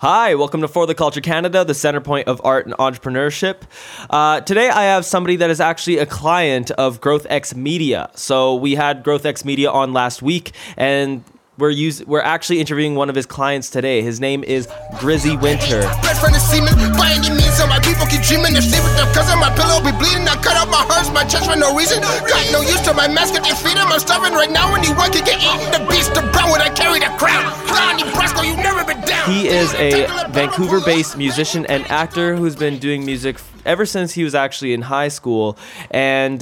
Hi, welcome to For the Culture Canada, the center point of art and entrepreneurship. Today I have somebody that is actually a client of Growth X Media. So we had Growth X Media on last week, and we're actually interviewing one of his clients today. His name is Grizzy Winter. He is a Vancouver-based musician and actor who's been doing music ever since he was actually in high school, and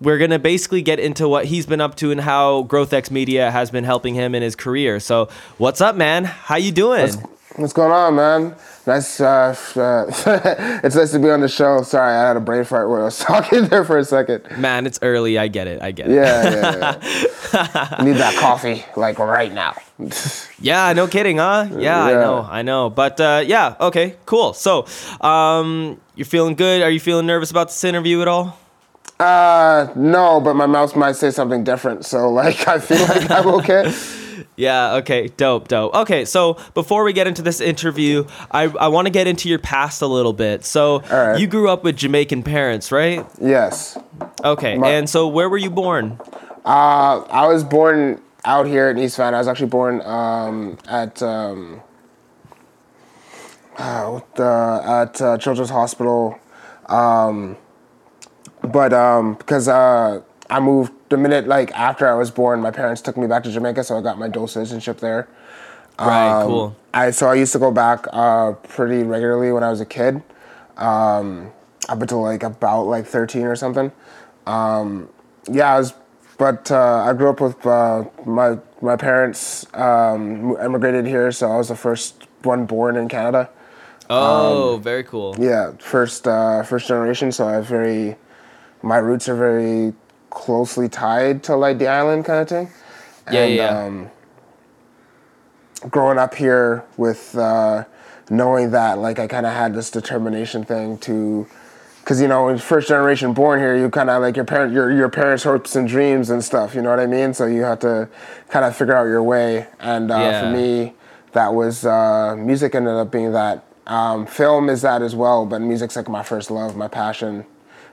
we're going to basically get into what he's been up to and how Growth X Media has been helping him in his career. So what's up, man? How you doing? What's going on, man? Nice. It's nice to be on the show. Sorry, I had a brain fart where I was talking there for a second. Man, it's early. I get it. Yeah. I need that coffee, like, right now. Yeah, no kidding, huh? Yeah. I know. But, yeah, okay, cool. So you're feeling good? Are you feeling nervous about this interview at all? No, but my mouth might say something different, so, like, I feel like I'm okay. Yeah, okay, dope. Okay, so before we get into this interview, I want to get into your past a little bit. So, right. You grew up with Jamaican parents, right? Yes. Okay, and so where were you born? I was born out here in East Van. I was actually born at Children's Hospital, But because I moved the minute, like, after I was born, my parents took me back to Jamaica, so I got my dual citizenship there. Right, cool. So I used to go back pretty regularly when I was a kid, up until, like, about, like, 13 or something. I grew up with my parents emigrated here, so I was the first one born in Canada. Oh, very cool. Yeah, first generation, so I have my roots are very closely tied to, like, the island kind of thing. And, growing up here with knowing that, like, I kind of had this determination thing to, because, you know, when first generation born here, you kind of, like, your parents' hopes and dreams and stuff, you know what I mean? So you have to kind of figure out your way. And for me, that was, music ended up being that. Film is that as well, but music's, like, my first love, my passion.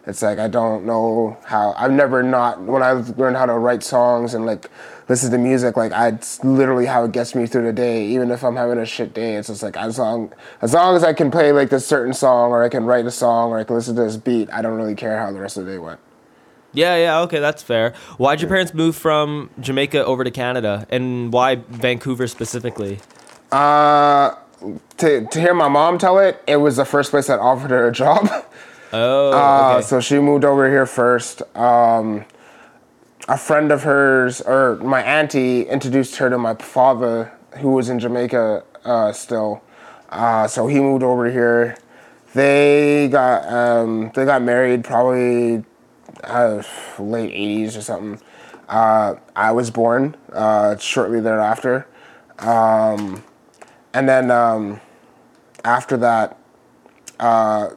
It's like, I don't know how, I've never not, when I learned how to write songs and, like, listen to music, like, it's literally how it gets me through the day. Even if I'm having a shit day, it's just like, as long as I can play, like, this certain song, or I can write a song, or I can listen to this beat, I don't really care how the rest of the day went. Yeah, okay, that's fair. Why'd your parents move from Jamaica over to Canada, and why Vancouver specifically? To hear my mom tell it, it was the first place that offered her a job. Oh, okay. So she moved over here first. A friend of hers, or my auntie, introduced her to my father, who was in Jamaica still. So he moved over here. They got married probably late 80s or something. I was born shortly thereafter. And then after that,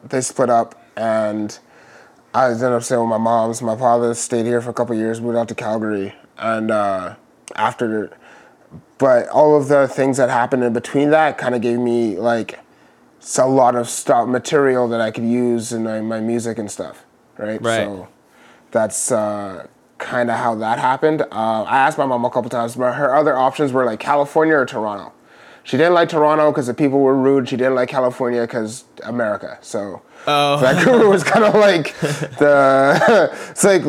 they split up. And I ended up staying with my mom. So my father stayed here for a couple of years, moved out to Calgary. And but all of the things that happened in between that kind of gave me, like, a lot of stock material that I could use in my music and stuff, right? So that's kind of how that happened. I asked my mom a couple times, but her other options were, like, California or Toronto. She didn't like Toronto because the people were rude. She didn't like California because America. So Vancouver was kind of like the... It's like,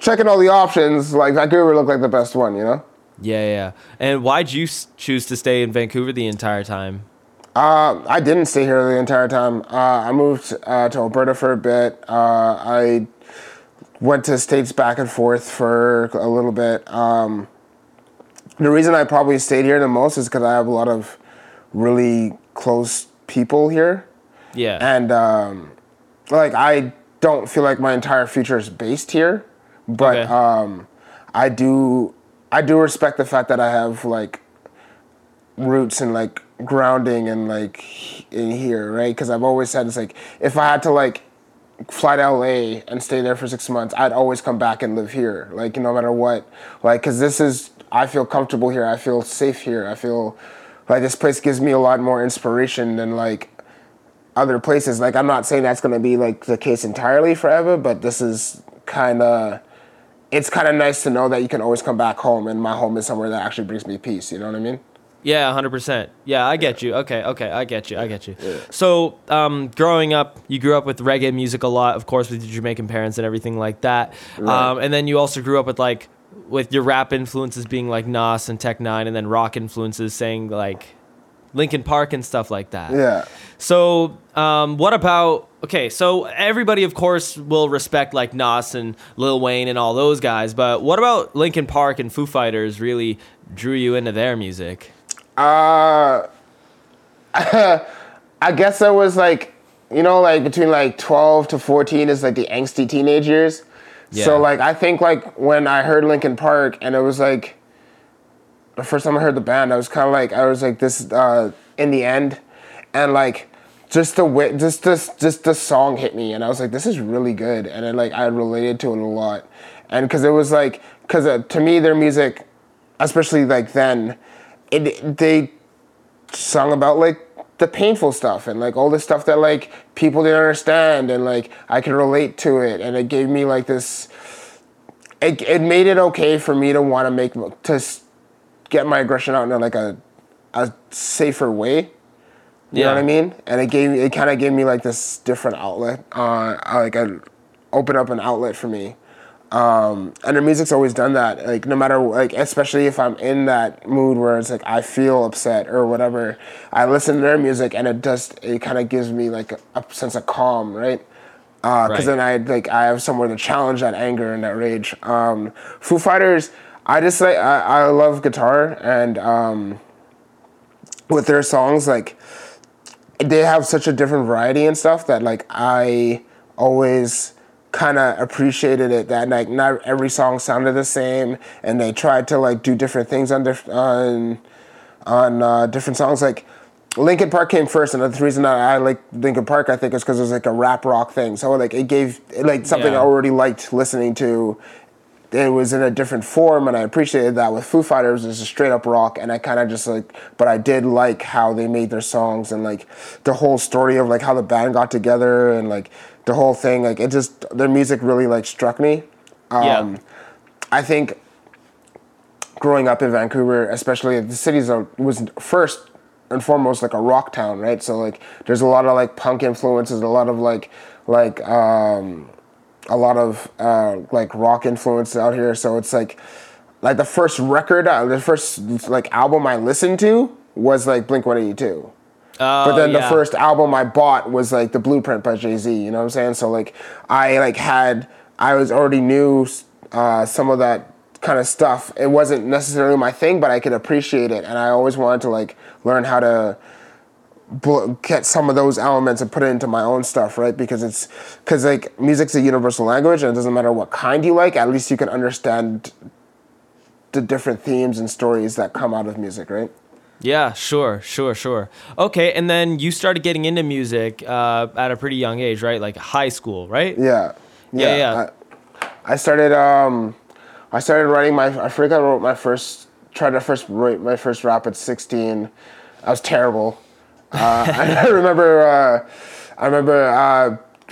checking all the options, like, Vancouver looked like the best one, you know? Yeah. And why'd you choose to stay in Vancouver the entire time? I didn't stay here the entire time. I moved to Alberta for a bit. I went to states back and forth for a little bit. The reason I probably stayed here the most is because I have a lot of really close people here. Yeah. And, like, I don't feel like my entire future is based here, but I do respect the fact that I have, like, roots and, like, grounding and, like, in here, right? Because I've always said, it's like, if I had to, like, fly to L.A. and stay there for 6 months, I'd always come back and live here, like, no matter what. Like, because I feel comfortable here. I feel safe here. I feel Like, this place gives me a lot more inspiration than, like, other places. Like, I'm not saying that's going to be, like, the case entirely forever, but this is kind of... It's kind of nice to know that you can always come back home, and my home is somewhere that actually brings me peace. You know what I mean? Yeah, 100%. Yeah, I get you. Okay, I get you. Yeah. So, growing up, you grew up with reggae music a lot, of course, with your Jamaican parents and everything like that. Right. And then you also grew up with, like, with your rap influences being, like, Nas and Tech Nine, and then rock influences saying, like, Linkin Park and stuff like that. Yeah. So, what about... Okay, so everybody, of course, will respect, like, Nas and Lil Wayne and all those guys, but what about Linkin Park and Foo Fighters really drew you into their music? I guess I was, like, you know, like, between, like, 12 to 14 is, like, the angsty teenage years. Yeah. So, like, I think, like, when I heard Linkin Park, and it was, like, the first time I heard the band, I was kind of, like, this, in the end, and, like... Just the song hit me, and I was like, this is really good, and then, like, I related to it a lot, and because it was like, because to me their music, especially like then, they sung about like the painful stuff and like all the stuff that like people didn't understand, and like I could relate to it, and it gave me like this. It made it okay for me to want to get my aggression out in like a safer way. You know what I mean? And it kind of gave me like this different outlet. I opened up an outlet for me. And the music's always done that. Like no matter, like especially if I'm in that mood where it's like I feel upset or whatever, I listen to their music and it kind of gives me like a sense of calm, right? Because then I have somewhere to challenge that anger and that rage. Foo Fighters, I love guitar, and with their songs like. They have such a different variety and stuff that like I always kind of appreciated it, that like not every song sounded the same, and they tried to like do different things on different songs. Like Linkin Park came first, and that's the reason I like Linkin Park, I think, is because it was like a rap rock thing. So like it gave like something I already liked listening to. It was in a different form, and I appreciated that. With Foo Fighters, it was just straight up rock, and I kind of just like, but I did like how they made their songs, and like the whole story of like how the band got together, and like the whole thing, like it just, their music really like struck me. I think growing up in Vancouver, especially the city was first and foremost like a rock town, right? So like there's a lot of like punk influences, a lot of rock influence out here, so it's like the first record, the first like album I listened to was like Blink-182. But then the first album I bought was like The Blueprint by Jay-Z. You know what I'm saying? So like I already knew some of that kind of stuff. It wasn't necessarily my thing, but I could appreciate it, and I always wanted to like learn how to get some of those elements and put it into my own stuff, right? Because like music's a universal language, and it doesn't matter what kind you like, at least you can understand the different themes and stories that come out of music, right? Yeah, sure. Okay, and then you started getting into music at a pretty young age, right? Like high school, right? Yeah. I tried to write my first rap at 16. I was terrible. I remember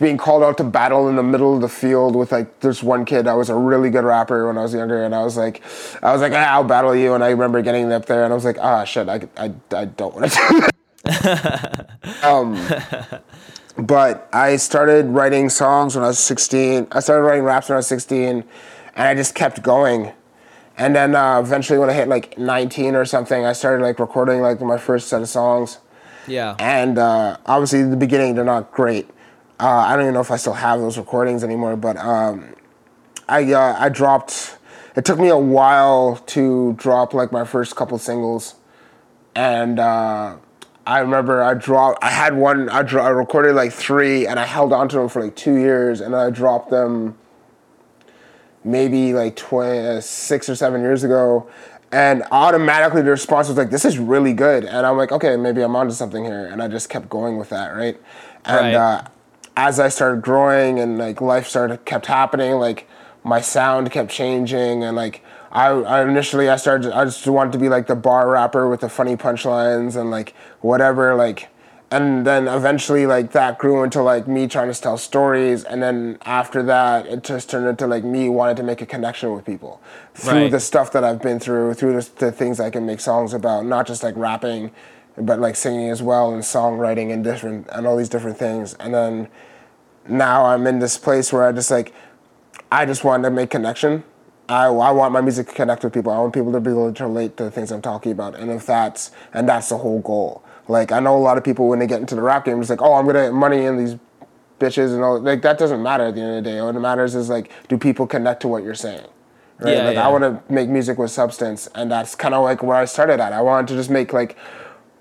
being called out to battle in the middle of the field with like this one kid. I was a really good rapper when I was younger, and I was like, I'll battle you. And I remember getting up there, and I was like, shit, I don't want to do that. But I started writing songs when I was 16. I started writing raps when I was 16, and I just kept going. And then eventually, when I hit like 19 or something, I started like recording like my first set of songs. Yeah. And obviously, in the beginning, they're not great. I don't even know if I still have those recordings anymore, but I dropped... It took me a while to drop, like, my first couple singles. And I remember I recorded, like, 3, and I held on to them for, like, 2 years, and I dropped them maybe, like, 6 or 7 years ago. And automatically the response was like, this is really good. And I'm like, okay, maybe I'm onto something here. And I just kept going with that, right? And as I started growing and like life kept happening, like my sound kept changing, and like I just wanted to be like the bar rapper with the funny punchlines and like whatever, like, and then eventually like that grew into like me trying to tell stories, and then after that it just turned into like me wanting to make a connection with people through the stuff that I've been through, through the things I can make songs about, not just like rapping, but like singing as well and songwriting and different and all these different things. And then now I'm in this place where I just wanted to make connection. I want my music to connect with people. I want people to be able to relate to the things I'm talking about. And that's the whole goal. Like, I know a lot of people when they get into the rap game, it's like, oh, I'm going to get money in these bitches and all. Like, that doesn't matter at the end of the day. What matters is, like, do people connect to what you're saying? Right? Yeah, like, yeah. I want to make music with substance. And that's kind of, like, where I started at. I wanted to just make, like,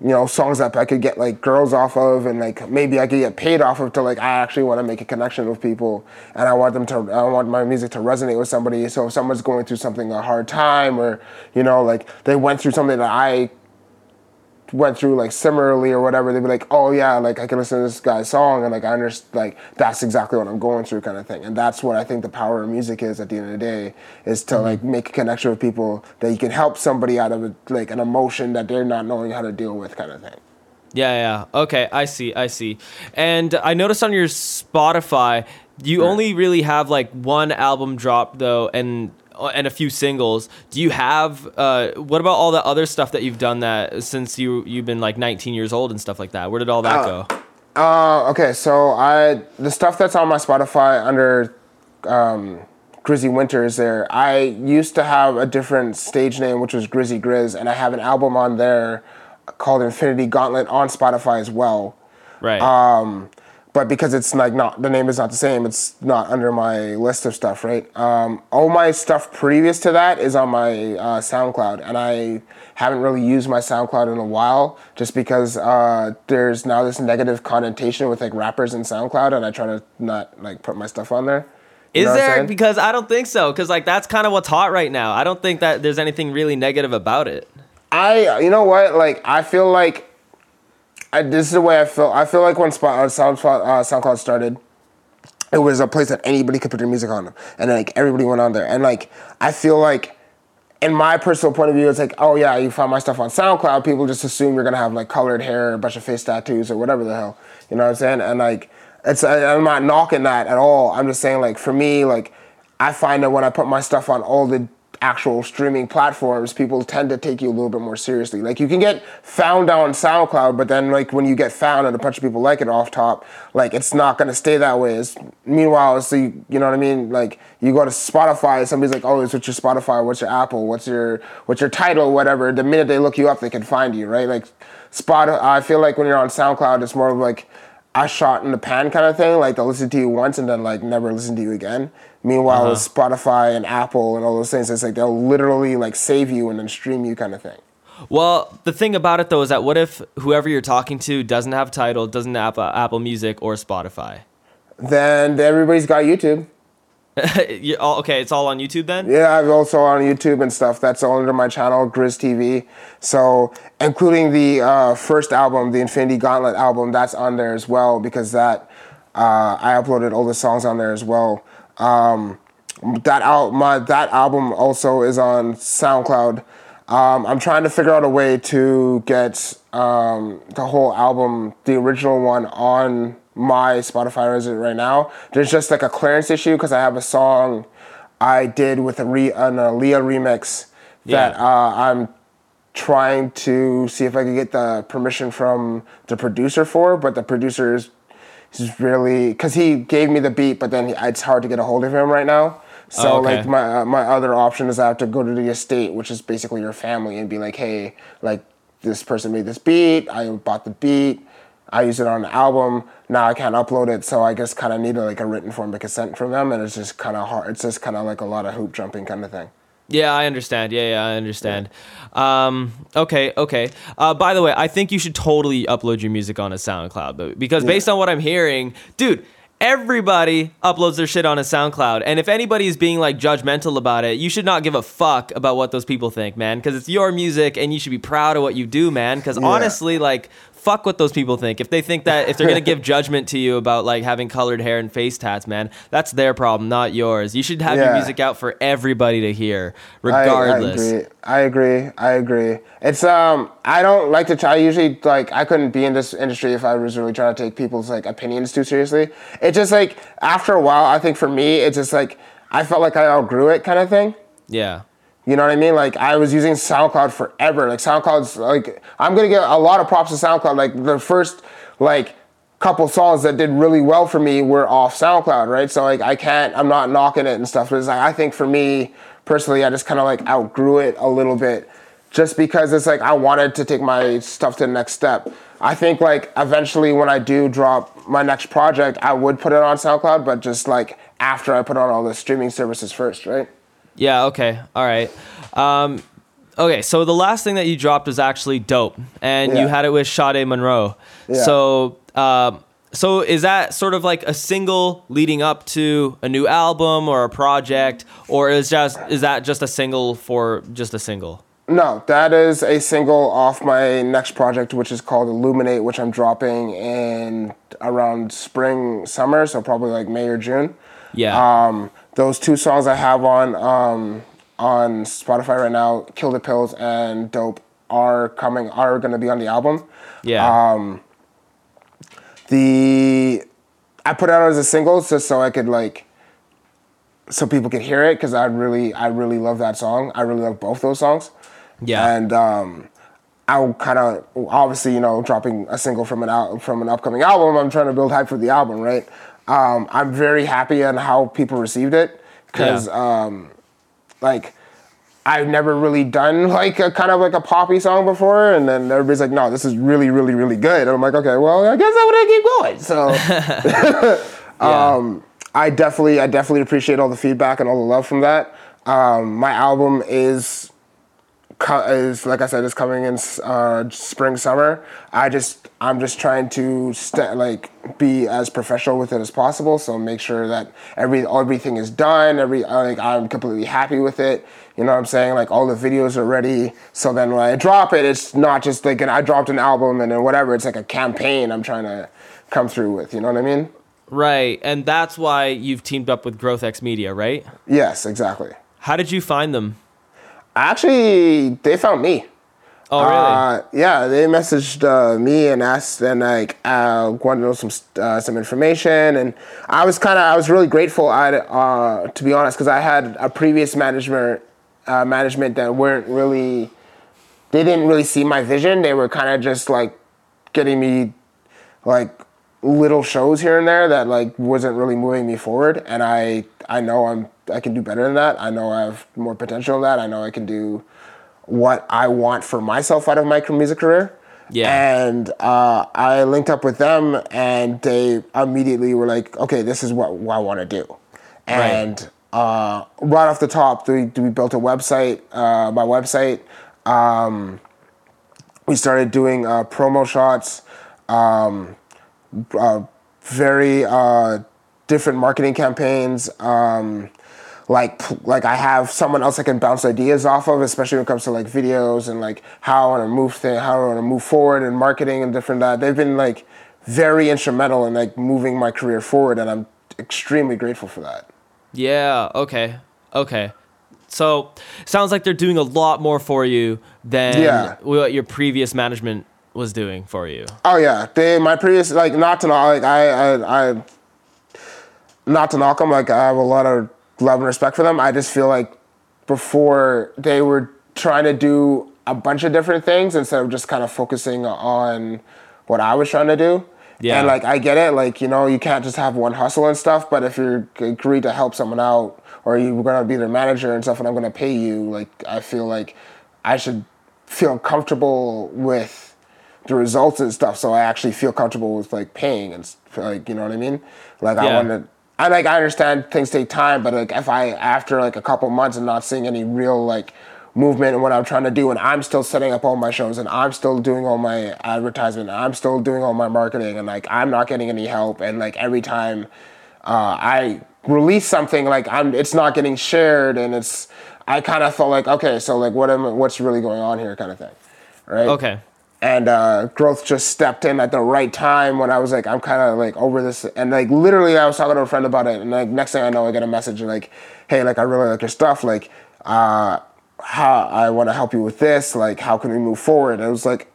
you know, songs that I could get, like, girls off of, and, like, maybe I could get paid off of, to, like, I actually want to make a connection with people, and I want my music to resonate with somebody. So if someone's going through something, a hard time, or, you know, like, they went through something that I went through, like, similarly or whatever, they'd be like, oh, yeah, like, I can listen to this guy's song, and, like, I understand, like, that's exactly what I'm going through kind of thing. And that's what I think the power of music is at the end of the day, is to, like, make a connection with people, that you can help somebody out of, like, an emotion that they're not knowing how to deal with kind of thing. Yeah, yeah. Okay, I see. And I noticed on your Spotify, you only really have, like, one album drop, though, and a few singles. Do you have, what about all the other stuff that you've done that since you've been like 19 years old and stuff like that? Where did all that go? Okay. So the stuff that's on my Spotify under, Grizzy Winter is there. I used to have a different stage name, which was Grizzy Grizz. And I have an album on there called Infinity Gauntlet on Spotify as well. Right. But because it's like not, the name is not the same, it's not under my list of stuff, right? All my stuff previous to that is on my SoundCloud, and I haven't really used my SoundCloud in a while, just because there's now this negative connotation with like rappers and SoundCloud, and I try to not like put my stuff on there. You is there? Because I don't think so, because like that's kind of what's hot right now. I don't think that there's anything really negative about it. You know what? Like I feel like. This is the way I feel. I feel like when SoundCloud started, it was a place that anybody could put their music on, and like everybody went on there. And like I feel like, in my personal point of view, it's like, oh yeah, you find my stuff on SoundCloud. People just assume you're gonna have like colored hair, or a bunch of face tattoos, or whatever the hell. You know what I'm saying? And like, I'm not knocking that at all. I'm just saying like for me, like I find that when I put my stuff on all the actual streaming platforms, people tend to take you a little bit more seriously. Like you can get found on SoundCloud, but then like when you get found and a bunch of people like it off top, like it's not going to stay that way. You know what I mean? Like you go to Spotify, somebody's like, oh, what's your Spotify? What's your Apple? What's your title? Whatever. The minute they look you up, they can find you, right? Like I feel like when you're on SoundCloud, it's more of like a shot in the pan kind of thing. Like they'll listen to you once and then like never listen to you again. Meanwhile, with Spotify and Apple and all those things, it's like they'll literally like save you and then stream you kind of thing. Well, the thing about it though is that what if whoever you're talking to doesn't have title, doesn't have Apple Music or Spotify? Then everybody's got YouTube. Okay, it's all on YouTube then? Yeah, I'm also on YouTube and stuff. That's all under my channel, Grizz TV. So, including the first album, the Infinity Gauntlet album, that's on there as well, because that I uploaded all the songs on there as well. That album also is on SoundCloud. I'm trying to figure out a way to get the whole album, the original one, on my Spotify resident right now. There's just like a clearance issue because I have a song I did with an Aaliyah remix that I'm trying to see if I can get the permission from the producer for, but the producer is really, because he gave me the beat, but then it's hard to get a hold of him right now. So like my other option is I have to go to the estate, which is basically your family, and be like, hey, like this person made this beat, I bought the beat, I used it on an album, now I can't upload it, so I just kind of need like a written form of consent from them, and it's just kind of hard. It's just kind of like a lot of hoop jumping kind of thing. Yeah, I understand. Yeah, I understand. Yeah. Okay. By the way, I think you should totally upload your music on a SoundCloud, because based on what I'm hearing, dude, everybody uploads their shit on a SoundCloud, and if anybody is being like judgmental about it, you should not give a fuck about what those people think, man, because it's your music, and you should be proud of what you do, man, because honestly, like, fuck what those people think. If they think that, if they're going to give judgment to you about like having colored hair and face tats, man, that's their problem, not yours. You should have your music out for everybody to hear, regardless. I agree. It's, I don't like to try, I couldn't be in this industry if I was really trying to take people's like opinions too seriously. It just like, after a while, I think for me, it just like, I felt like I outgrew it kind of thing. Yeah. You know what I mean? Like, I was using SoundCloud forever. Like, SoundCloud's, like, I'm going to get a lot of props to SoundCloud. Like, the first, like, couple songs that did really well for me were off SoundCloud, right? So, like, I'm not knocking it and stuff. But it's like, I think for me, personally, I just kind of, like, outgrew it a little bit. Just because it's like, I wanted to take my stuff to the next step. I think, like, eventually when I do drop my next project, I would put it on SoundCloud. But just, like, after I put on all the streaming services first, right? Yeah, okay. All right. Okay, so the last thing that you dropped was actually Dope, and you had it with Sade Monroe. Yeah. So so is that sort of like a single leading up to a new album or a project, or is that just a single for just a single? No, that is a single off my next project, which is called Illuminate, which I'm dropping in around spring, summer, so probably like May or June. Yeah. Those two songs I have on Spotify right now, Kill the Pills and Dope, are going to be on the album. Yeah. I put it out as a single just so I could like, so people could hear it, because I really love that song. I really love both those songs. Yeah. And I'll kind of, obviously, you know, dropping a single from an upcoming album, I'm trying to build hype for the album, right? I'm very happy on how people received it, because like I've never really done like a kind of like a poppy song before, and then everybody's like, no, this is really, really, really good. And I'm like, okay, well, I guess I would keep going. So I definitely appreciate all the feedback and all the love from that. My album is like I said, is coming in spring, summer. I'm just trying to be as professional with it as possible. So make sure that everything is done. I'm completely happy with it. You know what I'm saying? Like all the videos are ready. So then when I drop it, it's not just like I dropped an album and then whatever. It's like a campaign I'm trying to come through with. You know what I mean? Right, and that's why you've teamed up with Growth X Media, right? Yes, exactly. How did you find them? Actually, they found me. Oh, really? Yeah, they messaged me and asked, and like wanted to know some information. And I was really grateful. To be honest, because I had a previous management that didn't really see my vision. They were kind of just like getting me like little shows here and there that like wasn't really moving me forward. And I know I can do better than that. I know I have more potential than that. I know I can do what I want for myself out of my music career. Yeah. And I linked up with them, and they immediately were like, okay, this is what I want to do. And right off the top, we built a website, my website. We started doing promo shots, very different marketing campaigns, Like I have someone else I can bounce ideas off of, especially when it comes to like videos and like how I want to move forward in marketing and different that. They've been like very instrumental in like moving my career forward, and I'm extremely grateful for that. Yeah. Okay. So sounds like they're doing a lot more for you than what your previous management was doing for you. Oh yeah, not to knock them, like I have a lot of love and respect for them. I just feel like before they were trying to do a bunch of different things instead of just kind of focusing on what I was trying to do. Yeah. And like I get it, like, you know, you can't just have one hustle and stuff, but if you agree to help someone out or you're going to be their manager and stuff and I'm going to pay you, like I feel like I should feel comfortable with the results and stuff, so I actually feel comfortable with like paying and like, you know what I mean? Like I want to I understand things take time, but like if I after like a couple months and not seeing any real like movement in what I'm trying to do, and I'm still setting up all my shows and I'm still doing all my advertisement and I'm still doing all my marketing and like I'm not getting any help, and like every time I release something, like it's not getting shared, and I kind of felt like, okay, so like what's really going on here kind of thing, right? Okay. And Growth just stepped in at the right time when I was like, I'm kind of like over this. And like literally I was talking to a friend about it. And like next thing I know, I get a message like, hey, like I really like your stuff. Like how I want to help you with this. Like how can we move forward? And I was like,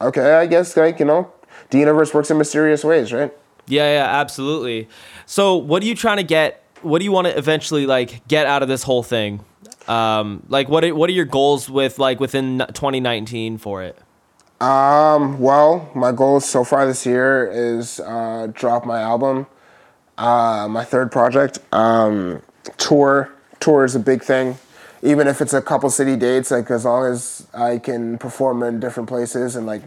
okay, I guess like, you know, the universe works in mysterious ways, right? Yeah, absolutely. So what are you trying to get? What do you want to eventually like get out of this whole thing? Like what are your goals with like within 2019 for it? Well, my goals so far this year is drop my album, my third project, tour. Tour is a big thing, even if it's a couple city dates. Like as long as I can perform in different places and like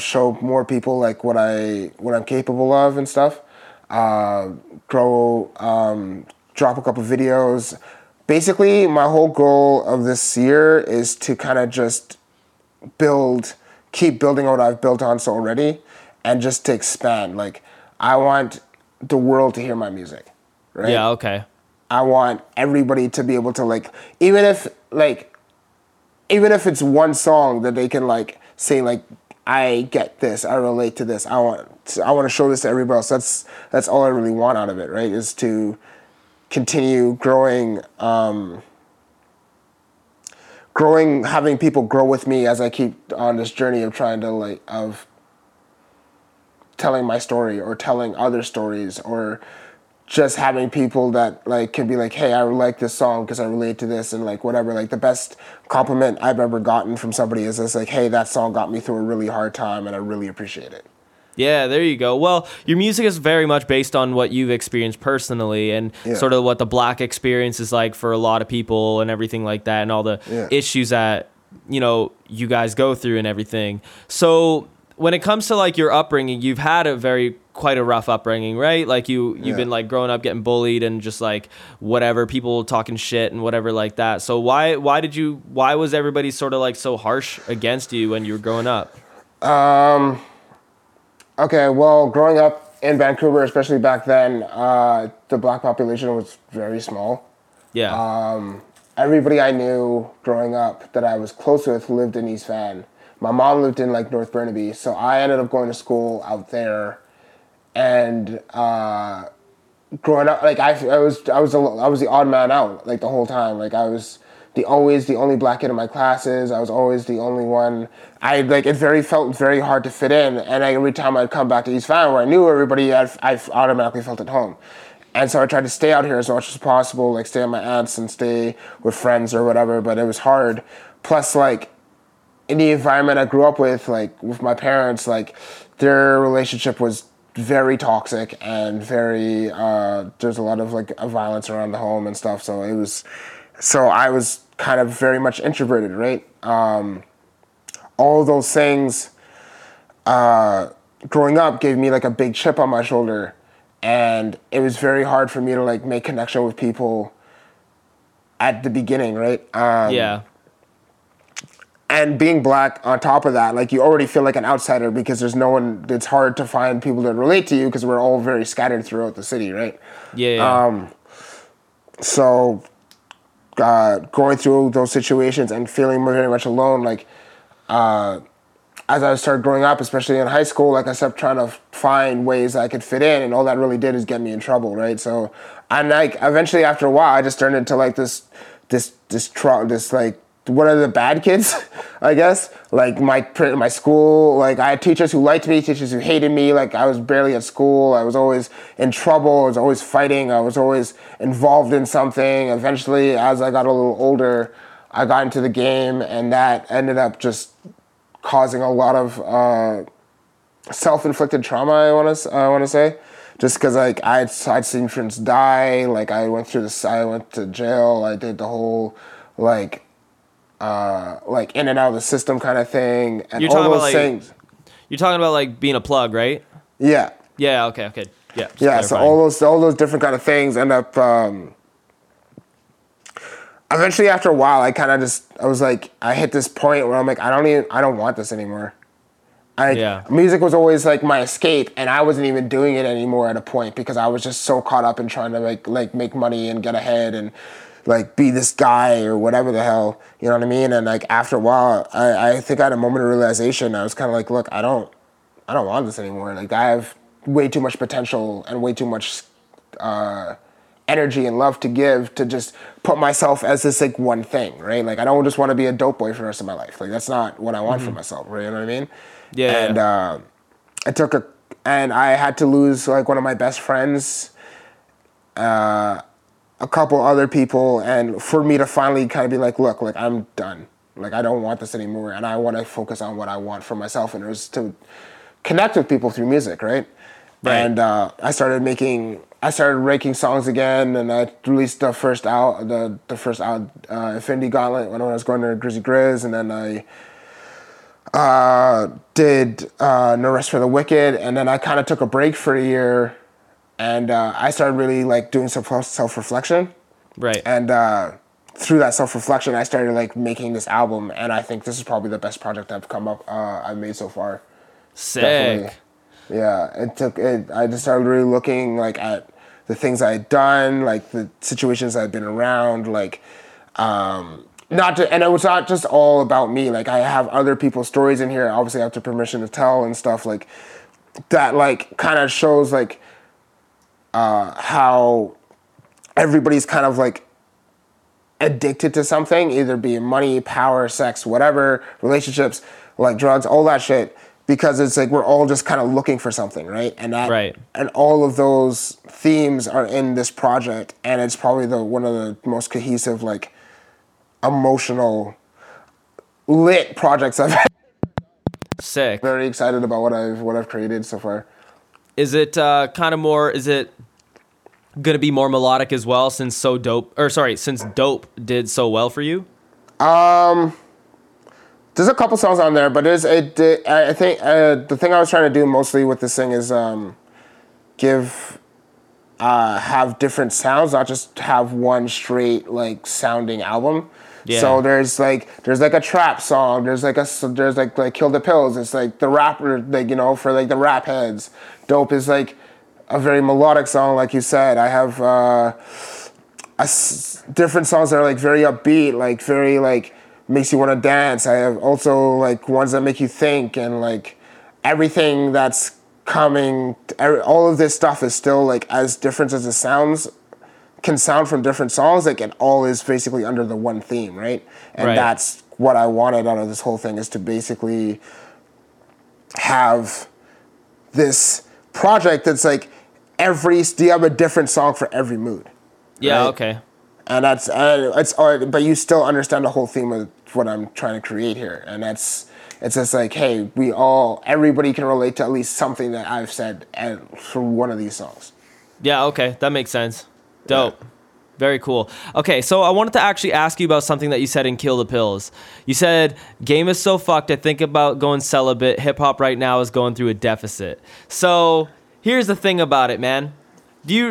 show more people like what I'm capable of and stuff. Grow, drop a couple videos. Basically, my whole goal of this year is to kind of just keep building what I've built on so already, and just to expand. Like, I want the world to hear my music, right? Yeah, okay. I want everybody to be able to like, even if it's one song that they can like say like, I get this, I relate to this. I want to show this to everybody else. That's all I really want out of it, right? Is to continue growing. Having people grow with me as I keep on this journey of trying to like, of telling my story or telling other stories or just having people that like can be like, hey, I like this song because I relate to this and like whatever. Like the best compliment I've ever gotten from somebody is this like, hey, that song got me through a really hard time and I really appreciate it. Yeah, there you go. Well, your music is very much based on what you've experienced personally and sort of what the Black experience is like for a lot of people and everything like that and all the issues that, you know, you guys go through and everything. So when it comes to like your upbringing, you've had quite a rough upbringing, right? Like you've been like growing up getting bullied and just like whatever, people talking shit and whatever like that. So why was everybody sort of like so harsh against you when you were growing up? Okay, well, growing up in Vancouver, especially back then, the Black population was very small. Yeah. Everybody I knew growing up that I was close with lived in East Van. My mom lived in, like, North Burnaby, so I ended up going to school out there. And growing up, like, I was the odd man out, like, the whole time. Like, I was the only Black kid in my classes. I was always the only one. It felt very hard to fit in. And every time I'd come back to East Van where I knew everybody, I automatically felt at home. And so I tried to stay out here as much as possible, like stay at my aunt's and stay with friends or whatever, but it was hard. Plus, like, in the environment I grew up with, like, with my parents, like, their relationship was very toxic and very, there's a lot of, like, violence around the home and stuff, so I was kind of very much introverted, right? All those things growing up gave me like a big chip on my shoulder, and it was very hard for me to like make connection with people at the beginning, right? And being Black on top of that, like you already feel like an outsider because there's no one, it's hard to find people that relate to you because we're all very scattered throughout the city, right? Going through those situations and feeling very much alone, like, as I started growing up, especially in high school, like, I kept trying to find ways I could fit in, and all that really did is get me in trouble, right? So, and, like, eventually, after a while, I just turned into, like, this like, one of the bad kids, I guess. Like, my school, like, I had teachers who liked me, teachers who hated me. Like, I was barely at school. I was always in trouble. I was always fighting. I was always involved in something. Eventually, as I got a little older, I got into the game, and that ended up just causing a lot of self-inflicted trauma, I want to say. Just because, like, I'd seen friends die. Like, I went to jail. I did the whole, like in and out of the system kind of thing, and all those things. You're talking about like being a plug, right? Yeah. Yeah. Okay. Yeah. Yeah. So all those different kind of things end up. Eventually, after a while, I hit this point where I'm like, I don't want this anymore. Music was always like my escape, and I wasn't even doing it anymore at a point because I was just so caught up in trying to like make money and get ahead and like be this guy or whatever the hell, you know what I mean? And like after a while, I think I had a moment of realization. I was kind of like, look, I don't want this anymore. Like I have way too much potential and way too much energy and love to give to just put myself as this like one thing, right? Like I don't just want to be a dope boy for the rest of my life. Like that's not what I want for myself, right? You know what I mean? Yeah. And I had to lose like one of my best friends, a couple other people, and for me to finally kind of be like, look, like I'm done. Like I don't want this anymore, and I want to focus on what I want for myself, and it was to connect with people through music, right? Right. And I started making songs again, and I released the first out the first Infinity Gauntlet when I was going to Grizzy Grizz, and then I did No Rest for the Wicked, and then I kind of took a break for a year, and I started really like doing some self-reflection. Right. And through that self-reflection, I started like making this album, and I think this is probably the best project I've made so far. Sick. Definitely. Yeah, I just started really looking like at the things I had done, like the situations I had been around, like and it was not just all about me. Like I have other people's stories in here. Obviously, I have to permission to tell and stuff like that. Like kind of shows like how everybody's kind of like addicted to something, either being money, power, sex, whatever, relationships, like drugs, all that shit. Because it's like we're all just kind of looking for something, right? And that, right. And all of those themes are in this project, and it's probably one of the most cohesive, like, emotional, lit projects I've had. Sick. Very excited about what I've created so far. Is it Is it gonna be more melodic as well? Since Dope did so well for you. There's a couple songs on there, but I think the thing I was trying to do mostly with this thing is have different sounds, not just have one straight like sounding album. Yeah. So there's like a trap song, there's like Kill the Pills. It's like the rapper, like, you know, for like the rap heads. Dope is like a very melodic song, like you said. I have different songs that are like very upbeat, like very like. Makes you want to dance. I have also like ones that make you think, and like everything that's coming, all of this stuff is still like as different as it sounds, can sound from different songs, like it all is basically under the one theme, right? And that's what I wanted out of this whole thing, is to basically have this project that's like you have a different song for every mood. Yeah, right? Okay. And but you still understand the whole theme of what I'm trying to create here. And it's just like, hey, everybody can relate to at least something that I've said through one of these songs. Yeah, okay. That makes sense. Dope. Yeah. Very cool. Okay, so I wanted to actually ask you about something that you said in Kill the Pills. You said, game is so fucked, I think about going celibate. Hip-hop right now is going through a deficit. So here's the thing about it, man. Do you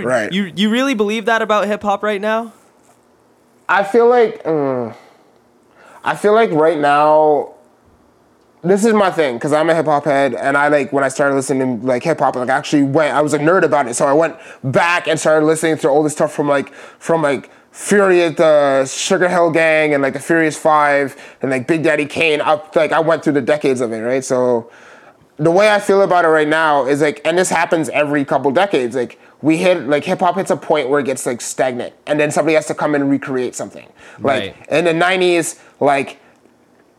really believe that about hip-hop right now? I feel like right now, this is my thing, because I'm a hip hop head, and I like when I started listening to like hip hop, like I was a nerd about it, so I went back and started listening to all this stuff from Furious, the Sugar Hill Gang, and like the Furious Five, and like Big Daddy Kane. I went through the decades of it, right? So the way I feel about it right now is like, and this happens every couple decades, like. We hit, like, hip-hop hits a point where it gets, like, stagnant. And then somebody has to come in and recreate something. Like, right. In the 90s, like,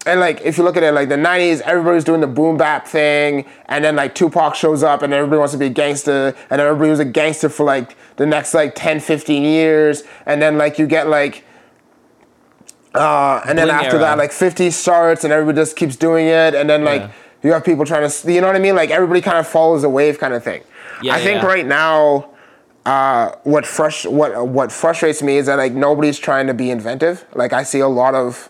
and, like, if you look at it, like, the 90s, everybody was doing the boom bap thing. And then, like, Tupac shows up and everybody wants to be a gangster. And everybody was a gangster for, like, the next, like, 10, 15 years. And then, like, you get, like... and then Bling after era. That, like, 50 starts and everybody just keeps doing it. And then, like, you have people trying to... You know what I mean? Like, everybody kind of follows the wave kind of thing. Yeah, I think right now... what frustrates me is that like nobody's trying to be inventive. Like I see a lot of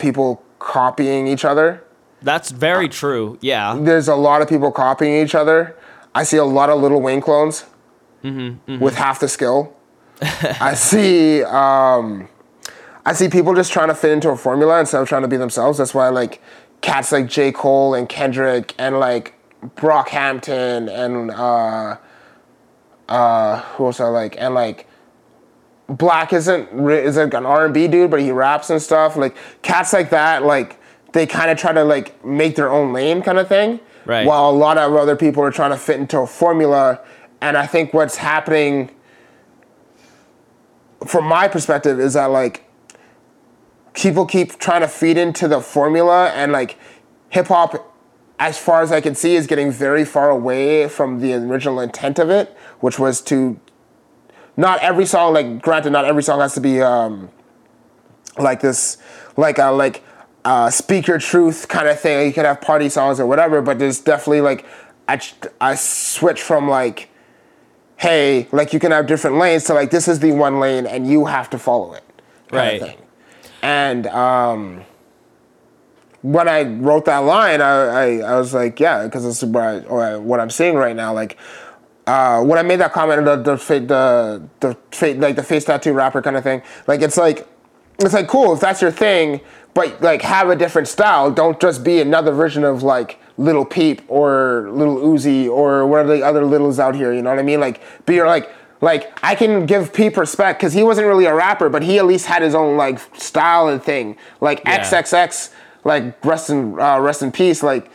people copying each other. That's very true. Yeah. There's a lot of people copying each other. I see a lot of Lil Wayne clones with half the skill. I see people just trying to fit into a formula instead of trying to be themselves. That's why like cats like J. Cole and Kendrick and like Brockhampton and who else I like, and like Black isn't an R&B dude, but he raps and stuff. Like, cats like that, like, they kind of try to, like, make their own lane kind of thing. Right. While a lot of other people are trying to fit into a formula. And I think what's happening, from my perspective, is that, like, people keep trying to feed into the formula. And, like, hip-hop, as far as I can see, is getting very far away from the original intent of it, which was to... Not every song, like, granted, not every song has to be, like, this, like... speak your truth kind of thing. You could have party songs or whatever, but there's definitely like a switch from like, hey, like you can have different lanes to like this is the one lane and you have to follow it, kind of thing. And when I wrote that line, I was like, yeah, because this is what I'm seeing right now. Like when I made that comment, the face tattoo rapper kind of thing. Like it's like cool if that's your thing. But, like, have a different style. Don't just be another version of, like, Little Peep or Little Uzi or whatever the other littles out here, you know what I mean? Like, be your, like, I can give Peep respect because he wasn't really a rapper, but he at least had his own, like, style and thing. Like, yeah. XXX, like, rest in peace, like,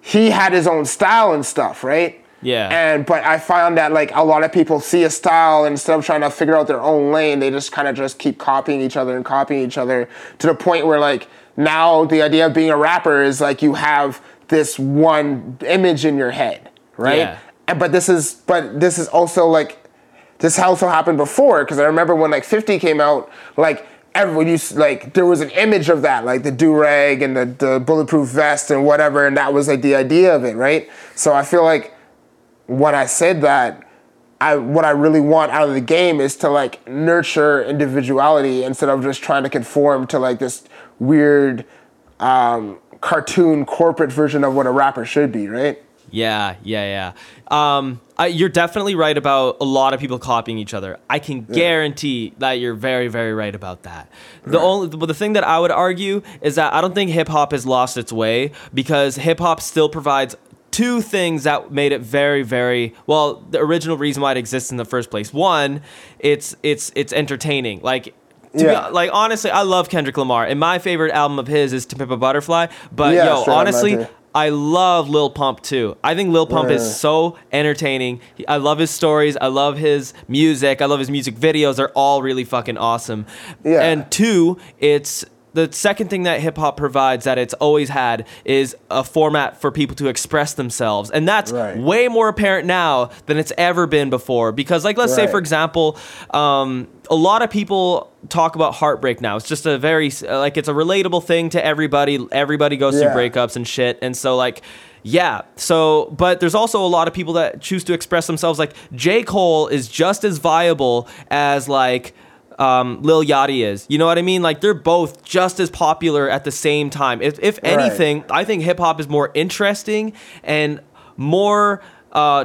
he had his own style and stuff, right? Yeah. But I found that, like, a lot of people see a style and instead of trying to figure out their own lane, they just kind of just keep copying each other to the point where, like, now the idea of being a rapper is, like, you have this one image in your head, right? Yeah. But this is also, like, this also happened before because I remember when, like, 50 came out, like, everyone used, like, there was an image of that, like the do-rag and the bulletproof vest and whatever, and that was, like, the idea of it, right? So I feel like when I said that, what I really want out of the game is to, like, nurture individuality instead of just trying to conform to, like, this weird cartoon corporate version of what a rapper should be, right? Yeah. You're definitely right about a lot of people copying each other. I can guarantee that you're very, very right about that. The thing that I would argue is that I don't think hip-hop has lost its way because hip-hop still provides two things that made it very, very well. The original reason why it exists in the first place. One, it's entertaining. Like, like honestly, I love Kendrick Lamar, and my favorite album of his is "To Pimp a Butterfly." But honestly, I love Lil Pump too. I think Lil Pump is so entertaining. I love his stories. I love his music. I love his music videos. They're all really fucking awesome. Yeah. And two, it's. The second thing that hip-hop provides that it's always had is a format for people to express themselves. And that's way more apparent now than it's ever been before. Because, like, let's say, for example, a lot of people talk about heartbreak now. It's just a very, like, it's a relatable thing to everybody. Everybody goes through breakups and shit. And so, like... Yeah, so, but there's also a lot of people that choose to express themselves. Like, J. Cole is just as viable as, like... Lil Yachty is. You know what I mean? Like, they're both just as popular at the same time. If anything, I think hip-hop is more interesting and more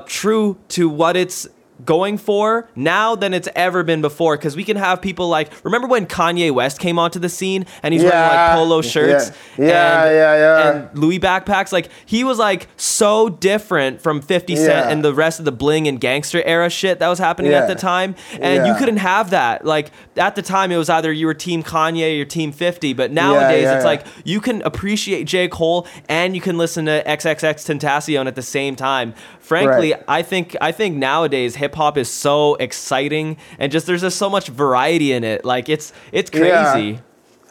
true to what it's going for now than it's ever been before, because we can have people like, remember when Kanye West came onto the scene and he's wearing like polo shirts and Louis backpacks? Like, he was like so different from 50 Cent and the rest of the bling and gangster era shit that was happening at the time, and you couldn't have that. Like, at the time it was either you were team Kanye or your team 50, but nowadays it's like you can appreciate J. Cole and you can listen to XXX Tentacion at the same time. Frankly, I think nowadays hip-hop is so exciting and just there's just so much variety in it. Like, it's crazy. Yeah.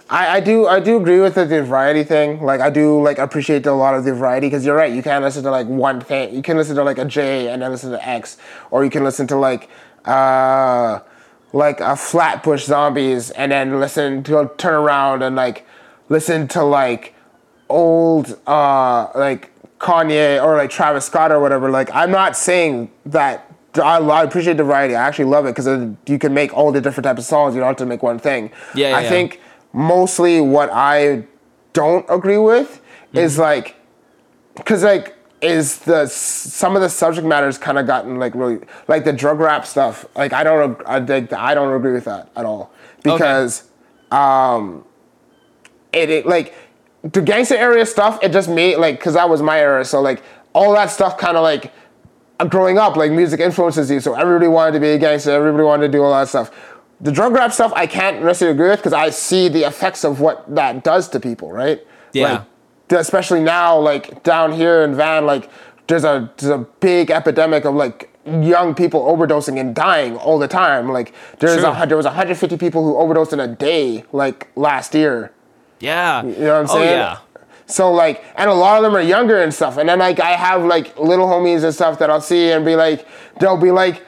I do agree with the variety thing. Like, I do, like, appreciate a lot of the variety because you're right. You can't listen to, like, one thing. You can listen to, like, a J and then listen to X, or you can listen to, like a Flatbush Zombies and then listen to turn around and, like, listen to, like, old like Kanye or, like, Travis Scott or whatever. Like, I'm not saying that. I appreciate the variety. I actually love it because you can make all the different types of songs. You don't have to make one thing. I think mostly what I don't agree with is, like, because, like, some of the subject matters kind of gotten, like, really, like, the drug rap stuff. Like, I don't agree with that at all because it like the gangster area stuff. It just made, like, because that was my era. So, like, all that stuff kind of, like, growing up, like, music influences you, so everybody wanted to be a gangster, everybody wanted to do all that stuff. The drug rap stuff I can't necessarily agree with because I see the effects of what that does to people, right? Yeah. Like, especially now, like down here in Van, like there's a big epidemic of like young people overdosing and dying all the time. Like there was 150 people who overdosed in a day like last year. Yeah. You know what I'm saying? Oh, yeah. So like, and a lot of them are younger and stuff. And then like I have like little homies and stuff that I'll see and be like, they'll be like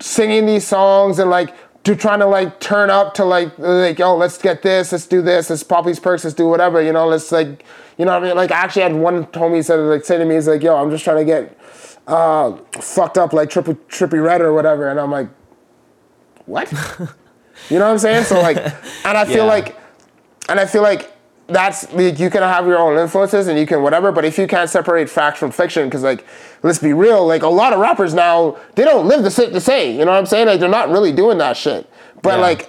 singing these songs and like, to trying to like turn up to like oh let's get this, let's do this, let's pop these perks, let's do whatever, you know, let's like, you know what I mean? Like I actually had one homie said like say to me, he's like, yo, I'm just trying to get fucked up like trippy red or whatever, and I'm like, what? You know what I'm saying? So like, and I feel like that's like, you can have your own influences and you can whatever, but if you can't separate fact from fiction, because like let's be real, like a lot of rappers now, they don't live the shit to say, you know what I'm saying? Like they're not really doing that shit, but like,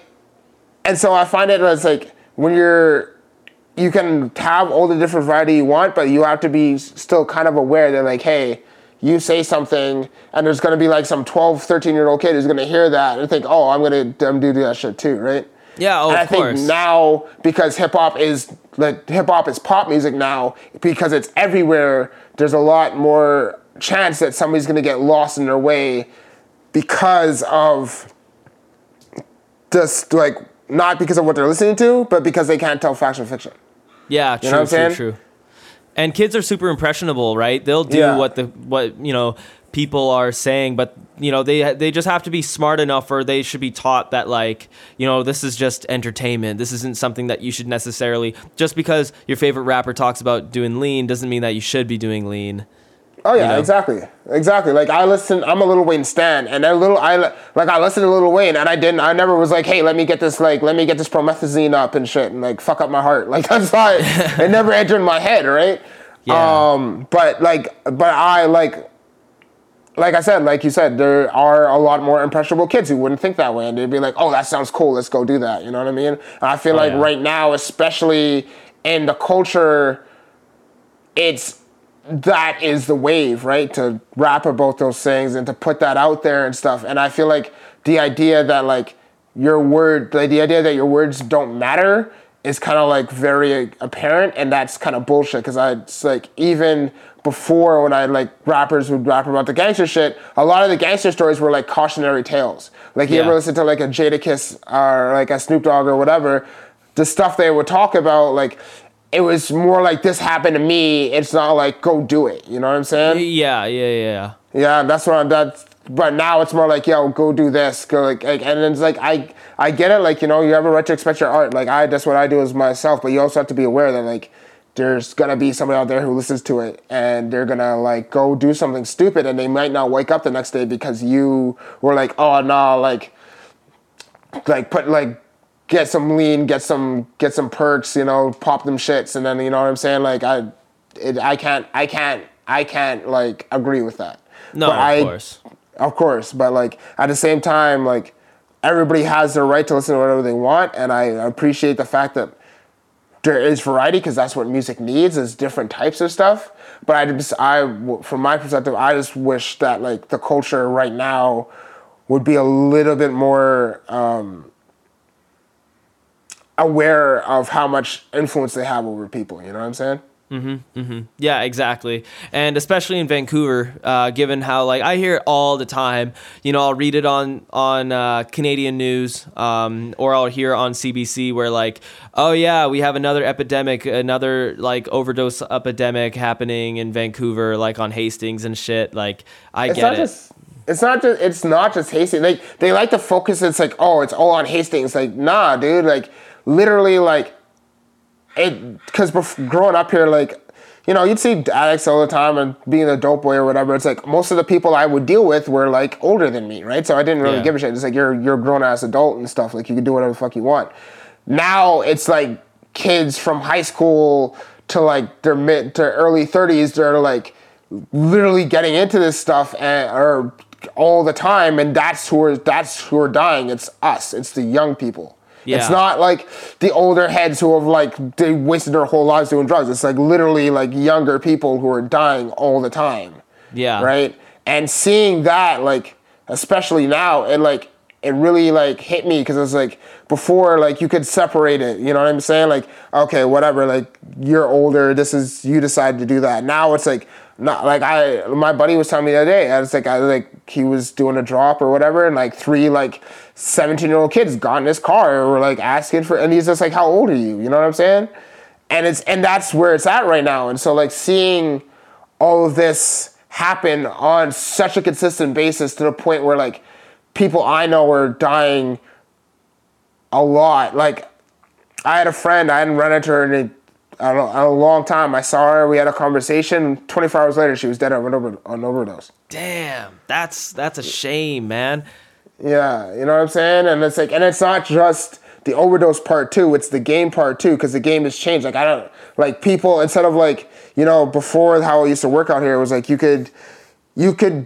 and so I find it as like when you can have all the different variety you want, but you have to be still kind of aware that like, hey, you say something and there's gonna be like some 12, 13-year-old kid who's gonna hear that and think, oh, I'm gonna do that shit too, right? Yeah, oh, and I think now because hip hop is pop music now, because it's everywhere, there's a lot more chance that somebody's gonna get lost in their way because of just like, not because of what they're listening to, but because they can't tell fact from fiction. Yeah, true, you know what I'm saying? True. And kids are super impressionable, right? They'll do what you know people are saying, but you know they just have to be smart enough, or they should be taught that like, you know, this is just entertainment. This isn't something that you should necessarily, just because your favorite rapper talks about doing lean doesn't mean that you should be doing lean. Oh yeah, you know? Exactly. Like I'm a Lil Wayne stan, and I listened to Lil Wayne, and I never was like, hey, let me get this promethazine up and shit, and like fuck up my heart. Like that's why it never entered my head, right? Yeah. But I I said, like you said, there are a lot more impressionable kids who wouldn't think that way, and they'd be like, oh, that sounds cool, let's go do that. You know what I mean? And I feel right now, especially in the culture, that is the wave, right? To rap about those things and to put that out there and stuff. And I feel like the idea that like the idea that your words don't matter is kind of like very apparent, and that's kind of bullshit. Because it's like, even before, when I like rappers would rap about the gangster shit, a lot of the gangster stories were like cautionary tales. Like you ever listen to like a Jadakiss or like a Snoop Dogg or whatever, the stuff they would talk about, like it was more like, this happened to me. It's not like, go do it. You know what I'm saying? Yeah. Yeah, that's what I'm done. But now it's more like, yo, go do this. Go like, and it's like, I get it. Like, you know, you have a right to expect your art. Like that's what I do as myself. But you also have to be aware that like, there's gonna be somebody out there who listens to it, and they're gonna like go do something stupid, and they might not wake up the next day because you were like, oh nah, like put like, get some lean, get some perks, you know, pop them shits, and then, you know what I'm saying? Like I can't like agree with that. No, but of course, but like at the same time, like everybody has their right to listen to whatever they want, and I appreciate the fact that there is variety, because that's what music needs, is different types of stuff. But from my perspective, I just wish that like the culture right now would be a little bit more aware of how much influence they have over people. You know what I'm saying? Mm-hmm. Mm-hmm. Yeah, exactly. And especially in Vancouver, given how like I hear it all the time, you know, I'll read it on Canadian news, or I'll hear on CBC where like, oh yeah, we have another like overdose epidemic happening in Vancouver, like on Hastings and shit. Like it's not just Hastings. Like they like to focus. It's like, oh, it's all on Hastings. Like, nah, dude, like literally like, because growing up here, like, you know, you'd see addicts all the time, and being a dope boy or whatever, it's like most of the people I would deal with were like older than me, right? So I didn't really give a shit. It's like you're a grown ass adult and stuff. Like you can do whatever the fuck you want. Now it's like kids from high school to like their mid to early 30s, they're like literally getting into this stuff or all the time, and that's who are dying. It's us. It's the young people. Yeah. It's not like the older heads who have like, they wasted their whole lives doing drugs. It's like literally like younger people who are dying all the time. Yeah. Right? And seeing that, like, especially now, it like, it really like hit me, because it's like before, like you could separate it, you know what I'm saying? Like, okay, whatever, like you're older, this is, you decided to do that. Now it's like, not like my buddy was telling me the other day, I was like he was doing a drop or whatever, and like three like 17-year-old kids got in his car and were like asking for, and he's just like, how old are you? You know what I'm saying? And it's, and that's where it's at right now. And so like seeing all of this happen on such a consistent basis to the point where like people I know are dying a lot. Like, I had a friend, I hadn't run into her in a long time. I saw her, we had a conversation. 24 hours later, she was dead of an overdose. Damn, that's a shame, man. Yeah, you know what I'm saying? And it's like, and it's not just the overdose part too, it's the game part too, because the game has changed. Like, I don't, like people, instead of like, you know, before how it used to work out here, it was like you could